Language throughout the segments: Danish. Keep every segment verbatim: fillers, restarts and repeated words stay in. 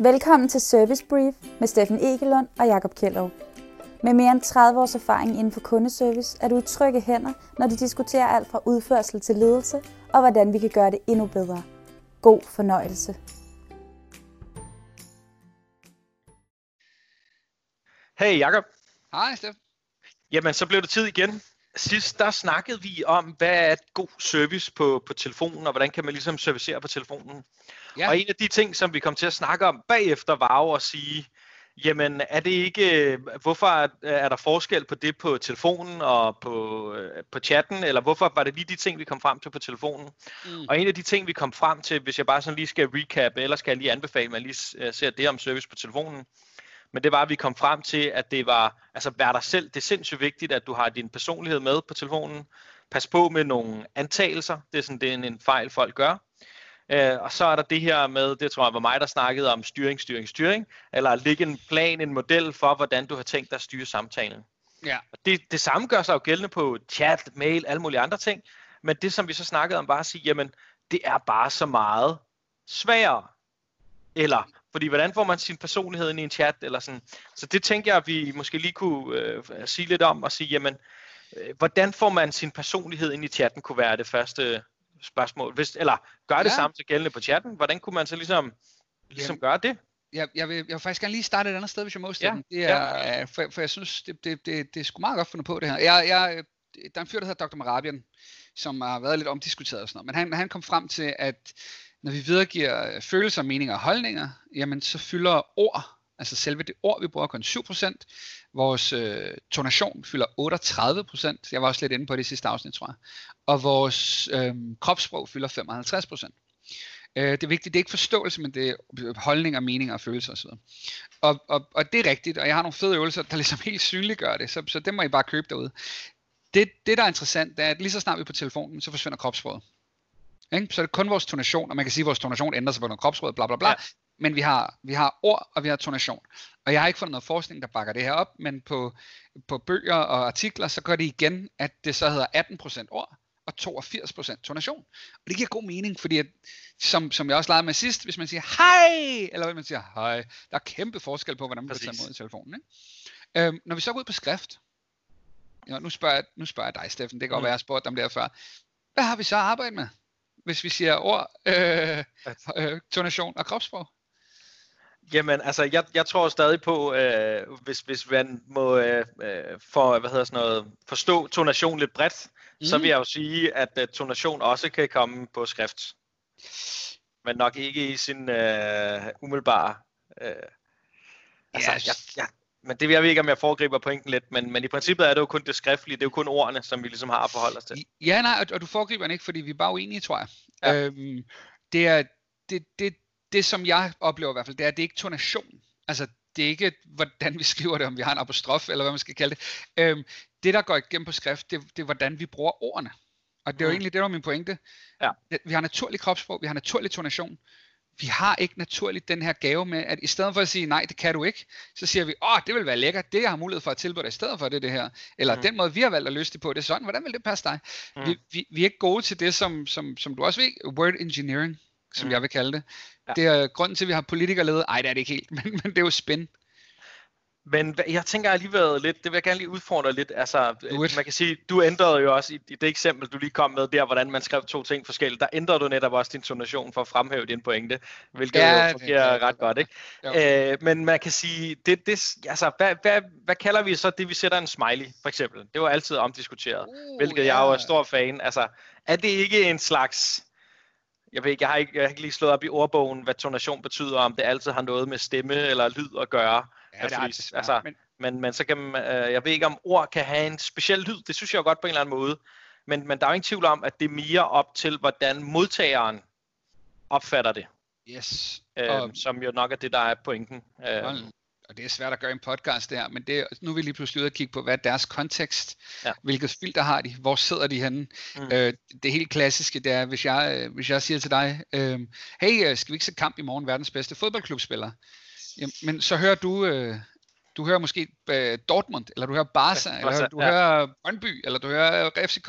Velkommen til Service Brief med Steffen Egelund og Jacob Kjellov. Med mere end tredive års erfaring inden for kundeservice er du i trygge hænder, når du diskuterer alt fra udførsel til ledelse og hvordan vi kan gøre det endnu bedre. God fornøjelse. Hej Jacob. Hej Steffen. Jamen så blev det tid igen. Sidst der snakkede vi om, hvad er et god service på, på telefonen, og hvordan kan man ligesom servicere på telefonen. Ja. Og en af de ting, som vi kom til at snakke om bagefter, var jo at sige, jamen er det ikke, hvorfor er der forskel på det på telefonen og på, på chatten, eller hvorfor var det lige de ting, vi kom frem til på telefonen. Mm. Og en af de ting, vi kom frem til, hvis jeg bare sådan lige skal recap, eller skal jeg lige anbefale, at man lige ser det om service på telefonen. Men det var, at vi kom frem til, at det var, altså vær dig selv, det er sindssygt vigtigt, at du har din personlighed med på telefonen. Pas på med nogle antagelser, det er sådan det er en, en fejl, folk gør. Øh, og så er der det her med, det tror jeg var mig, der snakkede om styring, styring, styring, eller at lægge en plan, en model for, hvordan du har tænkt dig at styre samtalen. Ja. Og det, det samme gør sig jo gældende på chat, mail, alle mulige andre ting, men det som vi så snakkede om, var at sige, jamen det er bare så meget sværere. Eller, fordi hvordan får man sin personlighed ind i en chat, eller sådan. Så det tænker jeg, at vi måske lige kunne øh, sige lidt om, og sige, jamen, øh, hvordan får man sin personlighed ind i chatten, kunne være det første spørgsmål. Hvis, eller, gør det ja. samme til gældende på chatten, hvordan kunne man så ligesom, ligesom ja. gøre det? Ja, jeg, vil, jeg vil faktisk gerne lige starte et andet sted, hvis jeg må stemme. Ja. Det er, ja. for, for jeg synes, det, det, det, det er sgu meget godt fundet på det her. Jeg, jeg, der er en fyr, der hedder doktor Marabian, som har været lidt omdiskuteret og sådan noget, men han, han kom frem til, at når vi videregiver følelser, meninger og holdninger, jamen så fylder ord, altså selve det ord, vi bruger, kun syv procent. Vores øh, tonation fylder otteogtredive procent. Jeg var også lidt inde på det sidste afsnit, tror jeg. Og vores øh, kropssprog fylder femoghalvtreds procent. Øh, det er vigtigt, det er ikke forståelse, men det er holdninger, meninger og følelser osv. Og, og, og det er rigtigt, og jeg har nogle fede øvelser, der ligesom helt synliggør det, så, så det må I bare købe derude. Det, det der er interessant, det er, at lige så snart vi er på telefonen, så forsvinder kropssproget. Ikke? Så er det kun vores tonation, og man kan sige, at vores tonation ændrer sig på noget kropsråd, bla bla bla, ja. men vi har, vi har ord, og vi har tonation. Og jeg har ikke fundet noget forskning, der bakker det her op, men på, på bøger og artikler, så gør det igen, at det så hedder atten procent ord, og toogfirs procent tonation. Og det giver god mening, fordi at, som, som jeg også legede med sidst, hvis man siger hej, eller hvis man siger hej, der er kæmpe forskel på, hvordan man Præcis. Kan tage imod i telefonen. Ikke? Øhm, når vi så går ud på skrift, ja, nu, spørger jeg, nu spørger jeg dig, Steffen, det kan godt mm. være, jeg spurgte dem der før. Hvad har vi så arbejdet med? Hvis vi siger ord, øh, øh, tonation og kropssprog? Jamen, altså, jeg, jeg tror stadig på, øh, hvis, hvis man må øh, for, hvad hedder sådan noget, forstå tonation lidt bredt, mm. så vil jeg jo sige, at øh, tonation også kan komme på skrift. Men nok ikke i sin øh, umiddelbare... Øh, altså, yes. jeg, jeg, men det jeg ved ikke, om jeg foregriber pointen lidt, men, men i princippet er det jo kun det skriftlige, det er jo kun ordene, som vi ligesom har at forholde os til. Ja, nej, og, og du foregriber den ikke, fordi vi er bare uenige, tror jeg. Ja. Øhm, det, er, det, det, det, som jeg oplever i hvert fald, det er, at det ikke er tonation. Altså, det er ikke, hvordan vi skriver det, om vi har en apostrof, eller hvad man skal kalde det. Øhm, det, der går igennem på skrift, det, det er, hvordan vi bruger ordene. Og det er jo mm. egentlig, det var min pointe. Ja. Vi har naturlig kropssprog, vi har naturlig tonation. Vi har ikke naturligt den her gave med, at i stedet for at sige, nej, det kan du ikke, så siger vi, åh, det vil være lækkert, det jeg har mulighed for at tilbyde dig i stedet for, det det her. Eller mm. den måde, vi har valgt at løse det på, det er sådan, hvordan vil det passe dig? Mm. Vi, vi, vi er ikke gode til det, som, som, som du også ved, word engineering, som mm. jeg vil kalde det. Ja. Det er grunden til, at vi har politikere ledet, ej, det er det ikke helt, men, men det er jo spin. Men jeg tænker alligevel lidt, det vil jeg gerne lige udfordre lidt, altså man kan sige, du ændrede jo også i det eksempel, du lige kom med der, hvordan man skrev to ting forskelligt, der ændrede du netop også din tonation for at fremhæve din pointe, hvilket ja, jo fungerer det, det, ret godt, ikke? Øh, men man kan sige, det, det, altså, hvad, hvad, hvad kalder vi så det, vi sætter en smiley, for eksempel? Det var altid omdiskuteret, uh, hvilket yeah. jeg jo er stor fan, altså er det ikke en slags... Jeg ved ikke, jeg har ikke, jeg har ikke lige slået op i ordbogen, hvad tonation betyder, om det altid har noget med stemme eller lyd at gøre. Ja, det er det, altså, men... Men, men så kan man, øh, jeg ved ikke, om ord kan have en speciel lyd. Det synes jeg jo godt på en eller anden måde. Men, men der er jo ingen tvivl om, at det er mere op til, hvordan modtageren opfatter det. Yes. Øh, og... Som jo nok er det, der er pointen. Øh. Og det er svært at gøre i en podcast der, men det, nu er vi lige pludselig ude og kigge på, hvad er deres kontekst, ja. Hvilket filter har de, hvor sidder de henne. Mm. Øh, det helt klassiske, det er, hvis jeg, hvis jeg siger til dig, øh, hey, skal vi ikke se kamp i morgen, verdens bedste fodboldklubspiller? Jamen, men så hører du, øh, du hører måske øh, Dortmund, eller du hører Barca, ja, eller du ja. hører Brøndby, eller du hører F C K.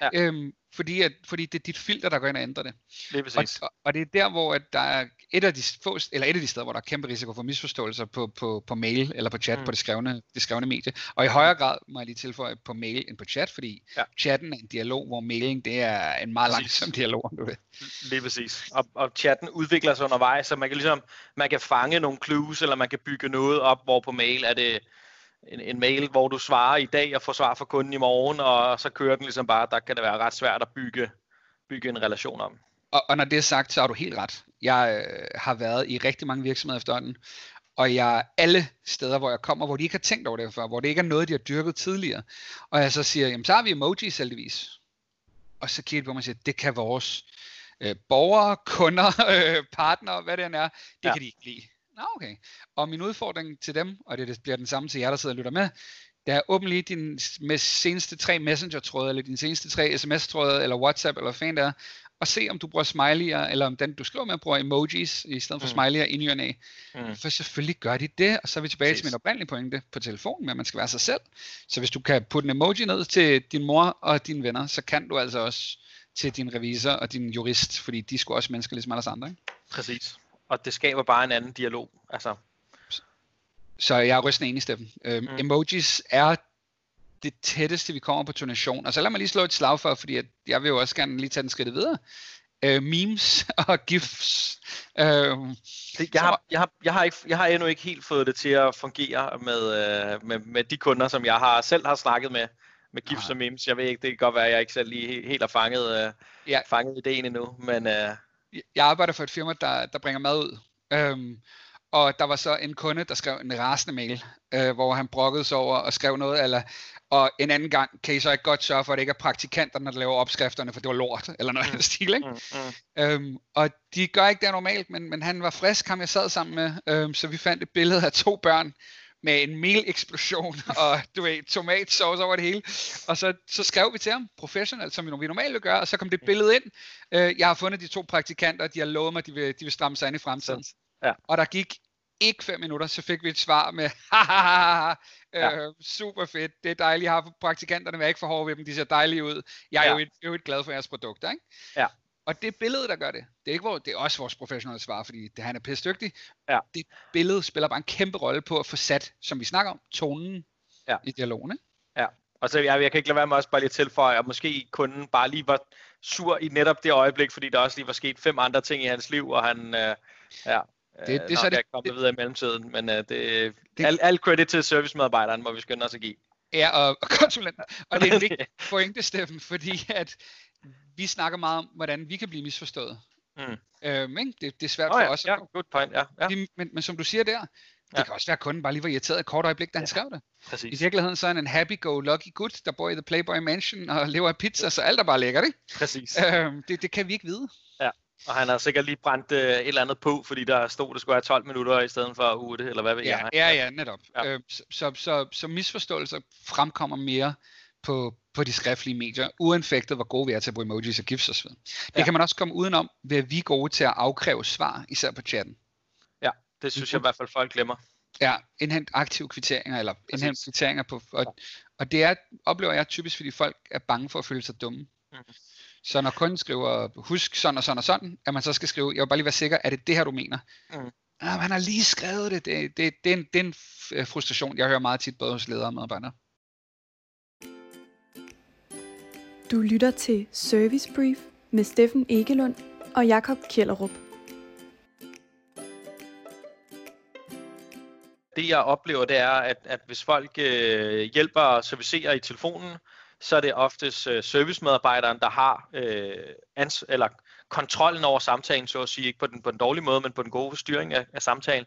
Ja. Øhm, fordi, at, fordi det er dit filter, der går ind og ændrer det. Det og, og, og det er der, hvor at der er et af de få, eller et af de steder, hvor der er kæmpe risiko for misforståelser på, på, på mail eller på chat, mm. på det skrevne, det skrevne medie. Og i højere grad må jeg lige tilføje på mail end på chat, fordi ja. chatten er en dialog, hvor mailing det er en meget langsom dialog, om du ved. Lige præcis. Og, og chatten udvikler sig undervejs, så man kan ligesom man kan fange nogle clues, eller man kan bygge noget op, hvor på mail er det En, en mail, hvor du svarer i dag og får svar fra kunden i morgen, og så kører den ligesom bare, der kan det være ret svært at bygge, bygge en relation om. Og, og når det er sagt, så har du helt ret. Jeg øh, har været i rigtig mange virksomheder efterhånden, og jeg alle steder, hvor jeg kommer, hvor de ikke har tænkt over det før, hvor det ikke er noget, de har dyrket tidligere. Og jeg så siger, jamen så har vi emojis heldigvis. Og så kigger de på mig og siger, det kan vores øh, borgere, kunder, øh, partnere, hvad det end er, det ja. kan de ikke lide. Nå, okay. Og min udfordring til dem, og det bliver den samme til jer, der sidder og lytter med, det er åbent lige din seneste tre messenger-tråde, eller din seneste tre sms-tråde, eller WhatsApp, eller hvad fanden der, og se om du bruger smiley'er, eller om den du skriver med, bruger emojis, i stedet for mm. smiley'er ind i øjnene. Mm. For selvfølgelig gør de det, og så er vi tilbage Precis. til min oprindelige pointe på telefonen, med at man skal være sig selv. Så hvis du kan putte en emoji ned til din mor og dine venner, så kan du altså også til din revisor og din jurist, fordi de er sgu også mennesker, ligesom alle os andre, ikke? Præcis. Og det skaber bare en anden dialog. Altså. Så jeg er rystende enig, Steffen. Øhm, mm. Emojis er det tætteste, vi kommer på tonation. Og så lad mig lige slå et slag for, fordi at jeg vil jo også gerne lige tage den skridt videre. Øh, memes og gifs. Øh, det, jeg, har, jeg, har, jeg, har ikke, jeg har endnu ikke helt fået det til at fungere med, øh, med, med de kunder, som jeg har, selv har snakket med. Med gifs og memes. Jeg ved ikke, det kan godt være, at jeg ikke selv lige helt har fanget, øh, ja. fanget ideen endnu. Men... Øh, jeg arbejder for et firma, der, der bringer mad ud, øhm, og der var så en kunde, der skrev en rasende mail, øh, hvor han brokkede sig over og skrev noget, eller, og en anden gang kan I så ikke godt sørge for, at det ikke er praktikanterne, der laver opskrifterne, for det var lort, eller noget mm. stil, ikke? Mm, mm. Øhm, og de gør ikke det normalt, men, men han var frisk, ham jeg sad sammen med, øhm, så vi fandt et billede af to børn, med en mail-eksplosion, og du ved, tomatsauce over det hele, og så, så skrev vi til ham, professionelt, som vi normalt vil gøre, og så kom det billede ind, øh, jeg har fundet de to praktikanter, og de har lovet mig, at de vil, de vil stramme sig ind i fremtiden, ja. og der gik ikke fem minutter, så fik vi et svar med, hahaha, øh, super fedt, det er dejligt, jeg har praktikanterne, vær ikke for hårde ved dem, de ser dejlige ud, jeg er jo ja. ikke glad for jeres produkter, ikke? Ja. Og det billede, der gør det, det er, ikke, det er også vores professionelle svar, fordi det, han er pisse dygtig. Ja. Det billede spiller bare en kæmpe rolle på at få sat, som vi snakker om, tonen ja. i dialogen. Ikke? Ja, og så jeg, jeg kan ikke lade være med også bare lige tilføje, at måske kunden bare lige var sur i netop det øjeblik, fordi der også lige var sket fem andre ting i hans liv, og han øh, ja, det, det, øh, nok så det, er kommet det, videre i mellemtiden. Men øh, det, det, al, al credit til servicemedarbejderen, må vi skynde os at give. Ja, og, og konsulenter. Og det er en vigtig pointe, Steffen, fordi at vi snakker meget om, hvordan vi kan blive misforstået. Mm. Øhm, ikke? Det, det er svært oh, for ja, os. Ja, good point. Ja, ja. Men, men som du siger der, det ja. kan også være, at kunden bare lige var irriteret et kort øjeblik, da han ja. skrev det. Præcis. I virkeligheden så er han en happy-go-lucky gut, der bor i The Playboy Mansion og lever af pizza, så alt er bare lækkert, ikke? Præcis. Øhm, det, det kan vi ikke vide. Ja, og han har sikkert lige brændt øh, et eller andet på, fordi der stod, det skulle være tolv minutter i stedet for uge, eller hvad ved ja, jeg. Ja, ja, netop. Ja. Øhm, så, så, så, så misforståelser fremkommer mere på, på de skriftlige medier, uanfægtet hvor gode vi er til at bruge emojis og gifs og så videre. Det ja. kan man også komme udenom, ved at vi er gode til at afkræve svar, især på chatten. Ja, det synes jeg i hvert fald folk glemmer. Ja, indhent aktive kvitteringer, eller indhent kvitteringer på, og, og det er, oplever jeg typisk, fordi folk er bange for at føle sig dumme. Mm-hmm. Så når kunden skriver, husk sådan og sådan og sådan, at man så skal skrive, jeg vil bare lige være sikker, er det det her du mener? Mm. Ah, han har lige skrevet det. Det, det, det, er en, det er en frustration, jeg hører meget tit, både hos ledere og medarbejdere. Du lytter til Service Brief med Steffen Egelund og Jacob Kjellerup. Det jeg oplever, det er, at, at hvis folk øh, hjælper og servicerer i telefonen, så er det oftest øh, servicemedarbejderen, der har øh, ans- eller kontrollen over samtalen, så at sige, ikke på den, på den dårlige måde, men på den gode styring af, af samtalen.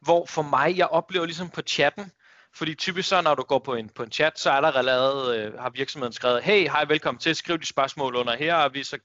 Hvor for mig, jeg oplever ligesom på chatten, fordi typisk så, når du går på en, på en chat, så er der allerede, øh, har virksomheden skrevet, hey, hej, velkommen til, skriv de spørgsmål under her, og vi, så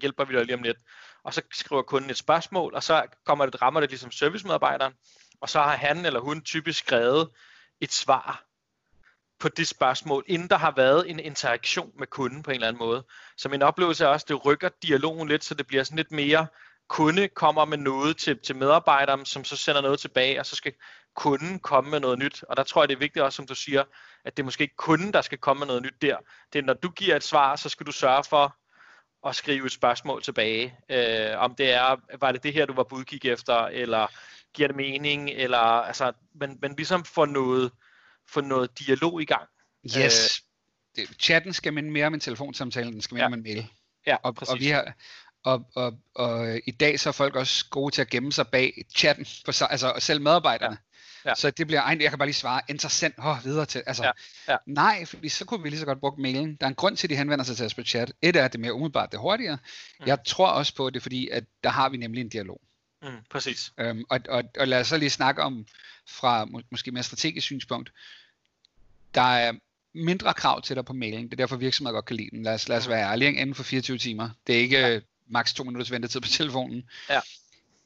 hjælper vi dig lige om lidt. Og så skriver kunden et spørgsmål, og så kommer det, rammer det ligesom servicemedarbejderen, og så har han eller hun typisk skrevet et svar på det spørgsmål, inden der har været en interaktion med kunden på en eller anden måde. Så min oplevelse er også, at det rykker dialogen lidt, så det bliver sådan lidt mere, kunde kommer med noget til, til medarbejderen, som så sender noget tilbage, og så skal kunden komme med noget nyt. Og der tror jeg, det er vigtigt også, som du siger, at det er måske ikke kunden, der skal komme med noget nyt der. Det er, når du giver et svar, så skal du sørge for at skrive et spørgsmål tilbage. Øh, om det er, var det det her, du var på udkig efter, eller giver det mening, eller altså, men, men ligesom for noget, for noget dialog i gang. Yes. Øh, det, chatten skal minde mere om en telefonsamtale, den skal minde ja. om en mail. Ja, og, præcis. Og vi har... Og, og, og i dag så er folk også gode til at gemme sig bag chatten, på, altså selv medarbejderne. Ja. Ja. Så det bliver, ej, jeg kan bare lige svare, enter send, oh, videre til, altså ja. Ja. Nej, fordi så kunne vi lige så godt bruge mailen. Der er en grund til, at de henvender sig til os på chat. Et er, at det er mere umiddelbart, det er hurtigere. Mm. Jeg tror også på det, fordi at der har vi nemlig en dialog. Mm, præcis. Øhm, og, og, og lad os så lige snakke om, fra må, måske mere strategisk synspunkt, der er mindre krav til dig på mailen. Det er derfor virksomheder godt kan lide den. Lad os, lad os være ærlige, inden for fireogtyve timer. Det er ikke... Ja. Max to minutters ventetid på telefonen. Ja.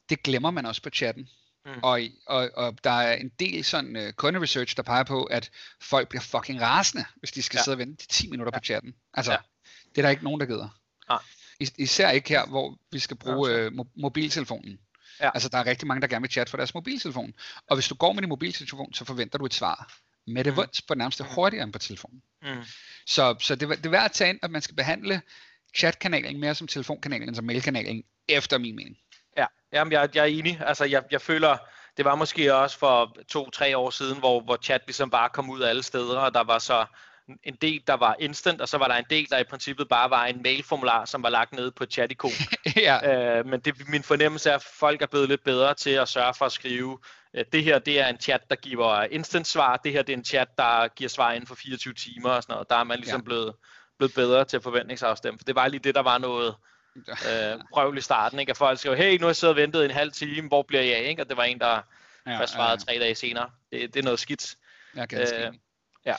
Det glemmer man også på chatten. Mm. Og, og, og der er en del sådan uh, kunderesearch, der peger på, at folk bliver fucking rasende, hvis de skal ja. sidde og vente ti minutter ja. på chatten. Altså, ja. det er der ikke nogen, der gider. Ja. Is- især ikke her, hvor vi skal bruge ja, uh, mo- mobiltelefonen. Ja. Altså, der er rigtig mange, der gerne vil chatte for deres mobiltelefon. Og hvis du går med din mobiltelefon, så forventer du et svar. Med det mm. vunds på nærmest hurtigere end på telefonen. Mm. Så, så det, det er værd at tage ind, at man skal behandle chatkanalen mere som telefonkanalen end som mailkanalen, efter min mening. Ja, jamen jeg, jeg er enig. Altså jeg, jeg føler, det var måske også for to-tre år siden, hvor, hvor chat ligesom bare kom ud af alle steder, og der var så en del, der var instant, og så var der en del, der i princippet bare var en mailformular, som var lagt nede på et chatikon. ja. øh, men det, min fornemmelse er, at folk er blevet lidt bedre til at sørge for at skrive, det her det er en chat, der giver instant svar, det her det er en chat, der giver svar inden for fireogtyve timer og sådan noget. Der er man ligesom ja. blevet blevet bedre til at forventningsafstemme, for det var lige det, der var noget øh, prøvel i starten, ikke? At folk skrev, hey, nu har jeg siddet og ventet en halv time, hvor bliver jeg, ikke? Og det var en, der ja, først svarede ja, ja. tre dage senere. Det, det er noget skidt. Jeg kan øh, ja.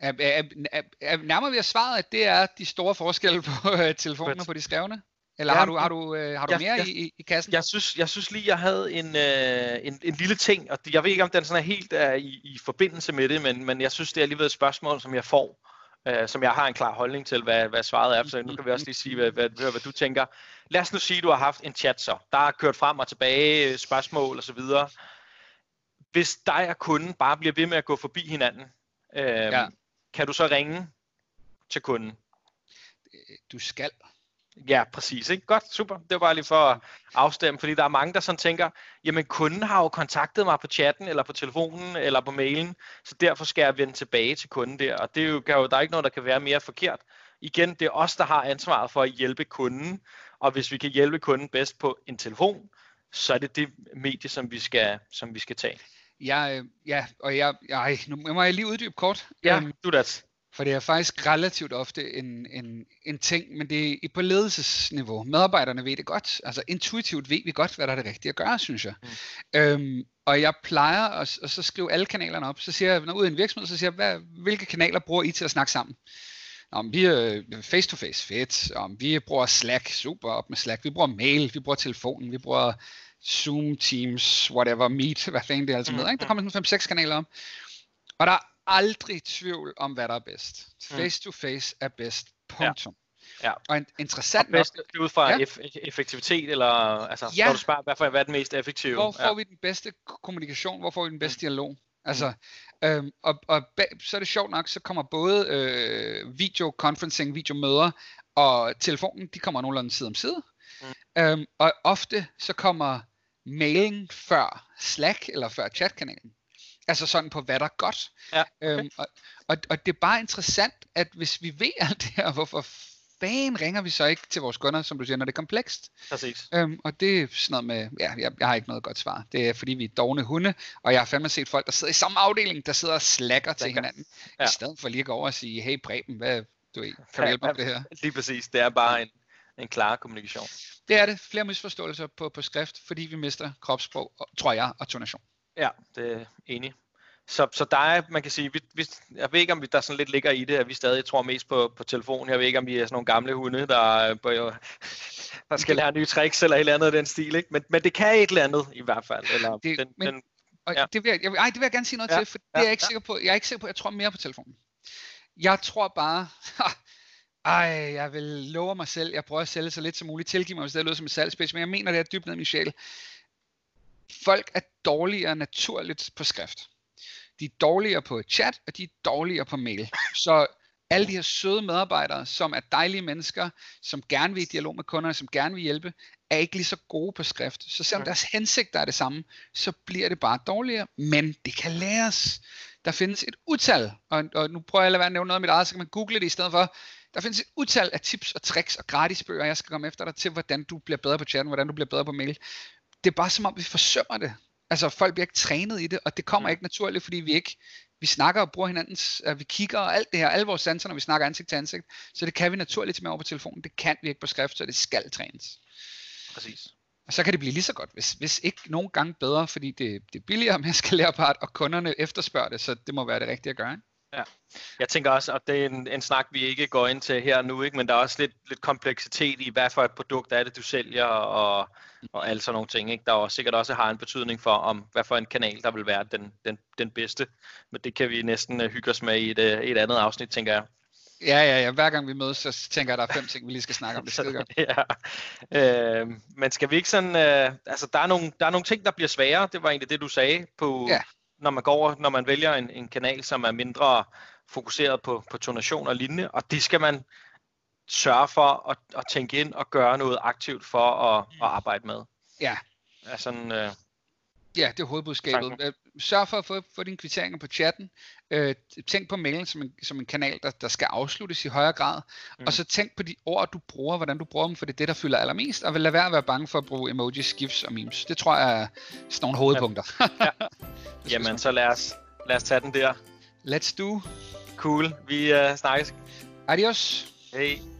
er, er, er, er, nærmere ved at svare, at det er de store forskelle på øh, telefonen og på de skrevne? Eller ja, har du, har du, øh, har du jeg, mere jeg, i, i kassen? Jeg synes, jeg synes lige, jeg havde en, øh, en, en lille ting, og jeg ved ikke, om den sådan er helt er i, i forbindelse med det, men, men jeg synes, det er alligevel et spørgsmål, som jeg får, Øh, som jeg har en klar holdning til, hvad, hvad svaret er, så nu kan vi også lige sige, hvad, hvad, hvad, hvad du tænker. Lad os nu sige, at du har haft en chat så. Der er kørt frem og tilbage, spørgsmål osv. Hvis dig og kunden bare bliver ved med at gå forbi hinanden, øh, ja. kan du så ringe til kunden? Du skal. Ja, præcis. Ikke? Godt, super. Det var bare lige for at afstemme, fordi der er mange, der sådan tænker, jamen kunden har jo kontaktet mig på chatten, eller på telefonen, eller på mailen, så derfor skal jeg vende tilbage til kunden der. Og det er jo, der er ikke noget, der kan være mere forkert. Igen, det er os, der har ansvaret for at hjælpe kunden, og hvis vi kan hjælpe kunden bedst på en telefon, så er det det medie, som vi skal, som vi skal tage. Ja, ja og jeg, jeg, nu må jeg lige uddybe kort. Ja, do that. For det er faktisk relativt ofte en, en, en ting, men det er på ledelsesniveau. Medarbejderne ved det godt. Altså intuitivt ved vi godt, hvad der er det rigtige at gøre, synes jeg. Mm. Øhm, og jeg plejer at og så skrive alle kanalerne op. Så siger jeg, når ud i en virksomhed, så siger jeg, hvad, hvilke kanaler bruger I til at snakke sammen? Om vi er face-to-face, fedt. Om vi bruger Slack, super op med Slack. Vi bruger mail, vi bruger telefonen, vi bruger Zoom, Teams, whatever, Meet, hvad fanden det er altså med. Ikke? Der kommer sådan fem seks kanaler op. Og der aldrig tvivl om, hvad der er bedst. Face to face er bedst. Punktum. Ja. Ja. Og interessant nok ud fra ja. effektivitet eller altså ja. når du spørger, hvad er det mest effektive? Hvor får ja. vi den bedste kommunikation? Hvor får vi den bedste dialog? Altså mm. øhm, og, og så er det sjovt nok, så kommer både øh, videoconferencing, videomøder og telefonen, de kommer nogenlunde side om side. Mm. Øhm, og ofte så kommer mailen før Slack eller før chatkanalen. Altså sådan på, hvad der er godt. Ja, okay. øhm, og, og, og det er bare interessant, at hvis vi ved alt det her, hvorfor fanden ringer vi så ikke til vores kunder, som du siger, når det er komplekst? Præcis. Øhm, og det er sådan noget med, ja, jeg, jeg har ikke noget godt svar. Det er fordi, vi er dovne hunde, og jeg har fandme set folk, der sidder i samme afdeling, der sidder og slacker til hinanden. Ja. I stedet for lige at gå over og sige, hey Preben, hvad, du, kan du hjælpe mig med det her? Lige præcis, det er bare en, en klar kommunikation. Det er det. Flere misforståelser på, på skrift, fordi vi mister kropssprog, og, tror jeg, og tonation. Ja, det er enig. Så, så der er, man kan sige, vi, vi, jeg ved ikke, om vi, der sådan lidt ligger i det, at vi stadig tror mest på, på telefonen. Jeg ved ikke, om vi er sådan nogle gamle hunde, der, der skal lære nye tricks eller et eller andet af den stil. Ikke? Men, men det kan et eller andet i hvert fald. Eller det, den, men, den, ja. det, vil jeg, jeg, ej, det vil jeg gerne sige noget ja, til, for ja, det er jeg ikke ja. sikker på. Jeg er ikke sikker på, at jeg tror mere på telefonen. Jeg tror bare... Ej, jeg vil love mig selv. Jeg prøver at sælge så lidt som muligt. Tilgive mig, hvis det lyder som en salgspitch, men jeg mener, det er dybt ned i min sjæl. Folk er dårligere naturligt på skrift. De er dårligere på chat, og de er dårligere på mail. Så Alle de her søde medarbejdere, som er dejlige mennesker, som gerne vil i dialog med kunderne, som gerne vil hjælpe, er ikke lige så gode på skrift. Så selvom deres hensigter er det samme, så bliver det bare dårligere, men det kan læres. Der findes et utal, og, og nu prøver jeg at lade være at nævne noget af mit eget, så kan man google det i stedet for. Der findes et utal af tips og tricks og gratis bøger, jeg skal komme efter dig til, hvordan du bliver bedre på chatten, hvordan du bliver bedre på mail. Det er bare som om, vi forsømmer det. Altså folk bliver ikke trænet i det, og det kommer ikke naturligt, fordi vi ikke, vi snakker og bruger hinandens, vi kigger og alt det her, alle vores sanser, når vi snakker ansigt til ansigt, så det kan vi naturligt med over på telefonen, det kan vi ikke på skrift, så det skal trænes. Præcis. Og så kan det blive lige så godt, hvis, hvis ikke nogen gange bedre, fordi det, det er billigere, mere skalerbart, og kunderne efterspørger det, så det må være det rigtige at gøre, ikke? Ja, jeg tænker også, og det er en, en snak, vi ikke går ind til her nu, ikke? Men der er også lidt, lidt kompleksitet i, hvad for et produkt er det, du sælger, og, og alle sådan nogle ting, ikke? Der er sikkert også har en betydning for, om hvad for en kanal, der vil være den, den, den bedste. Men det kan vi næsten hygge os med i et, et andet afsnit, tænker jeg. Ja, ja, ja. Hver gang vi mødes, så tænker jeg, at der er fem ting, vi lige skal snakke om. Det skide godt. Ja. Øh, men skal vi ikke sådan... Øh, altså, der er, nogle, der er nogle ting, der bliver sværere. Det var egentlig det, du sagde på... Ja. Når man går, når man vælger en, en kanal, som er mindre fokuseret på, på tonation og lignende, og det skal man sørge for at, at tænke ind og gøre noget aktivt for at, at arbejde med. Ja. Altså en, øh, ja, det er hovedbudskabet. Sørg for at få, få dine kvitteringer på chatten. Øh, tænk på mailen som en, som en kanal, der, der skal afsluttes i højere grad. Mm. Og så tænk på de ord, du bruger, hvordan du bruger dem, for det er det, der fylder allermest. Og lad være at være bange for at bruge emojis, gifs og memes. Det tror jeg er sådan nogle hovedpunkter. Ja. Ja. Jamen, så lad os, lad os tage den der. Let's do. Cool. Vi uh, snakkes. Adios. Hej.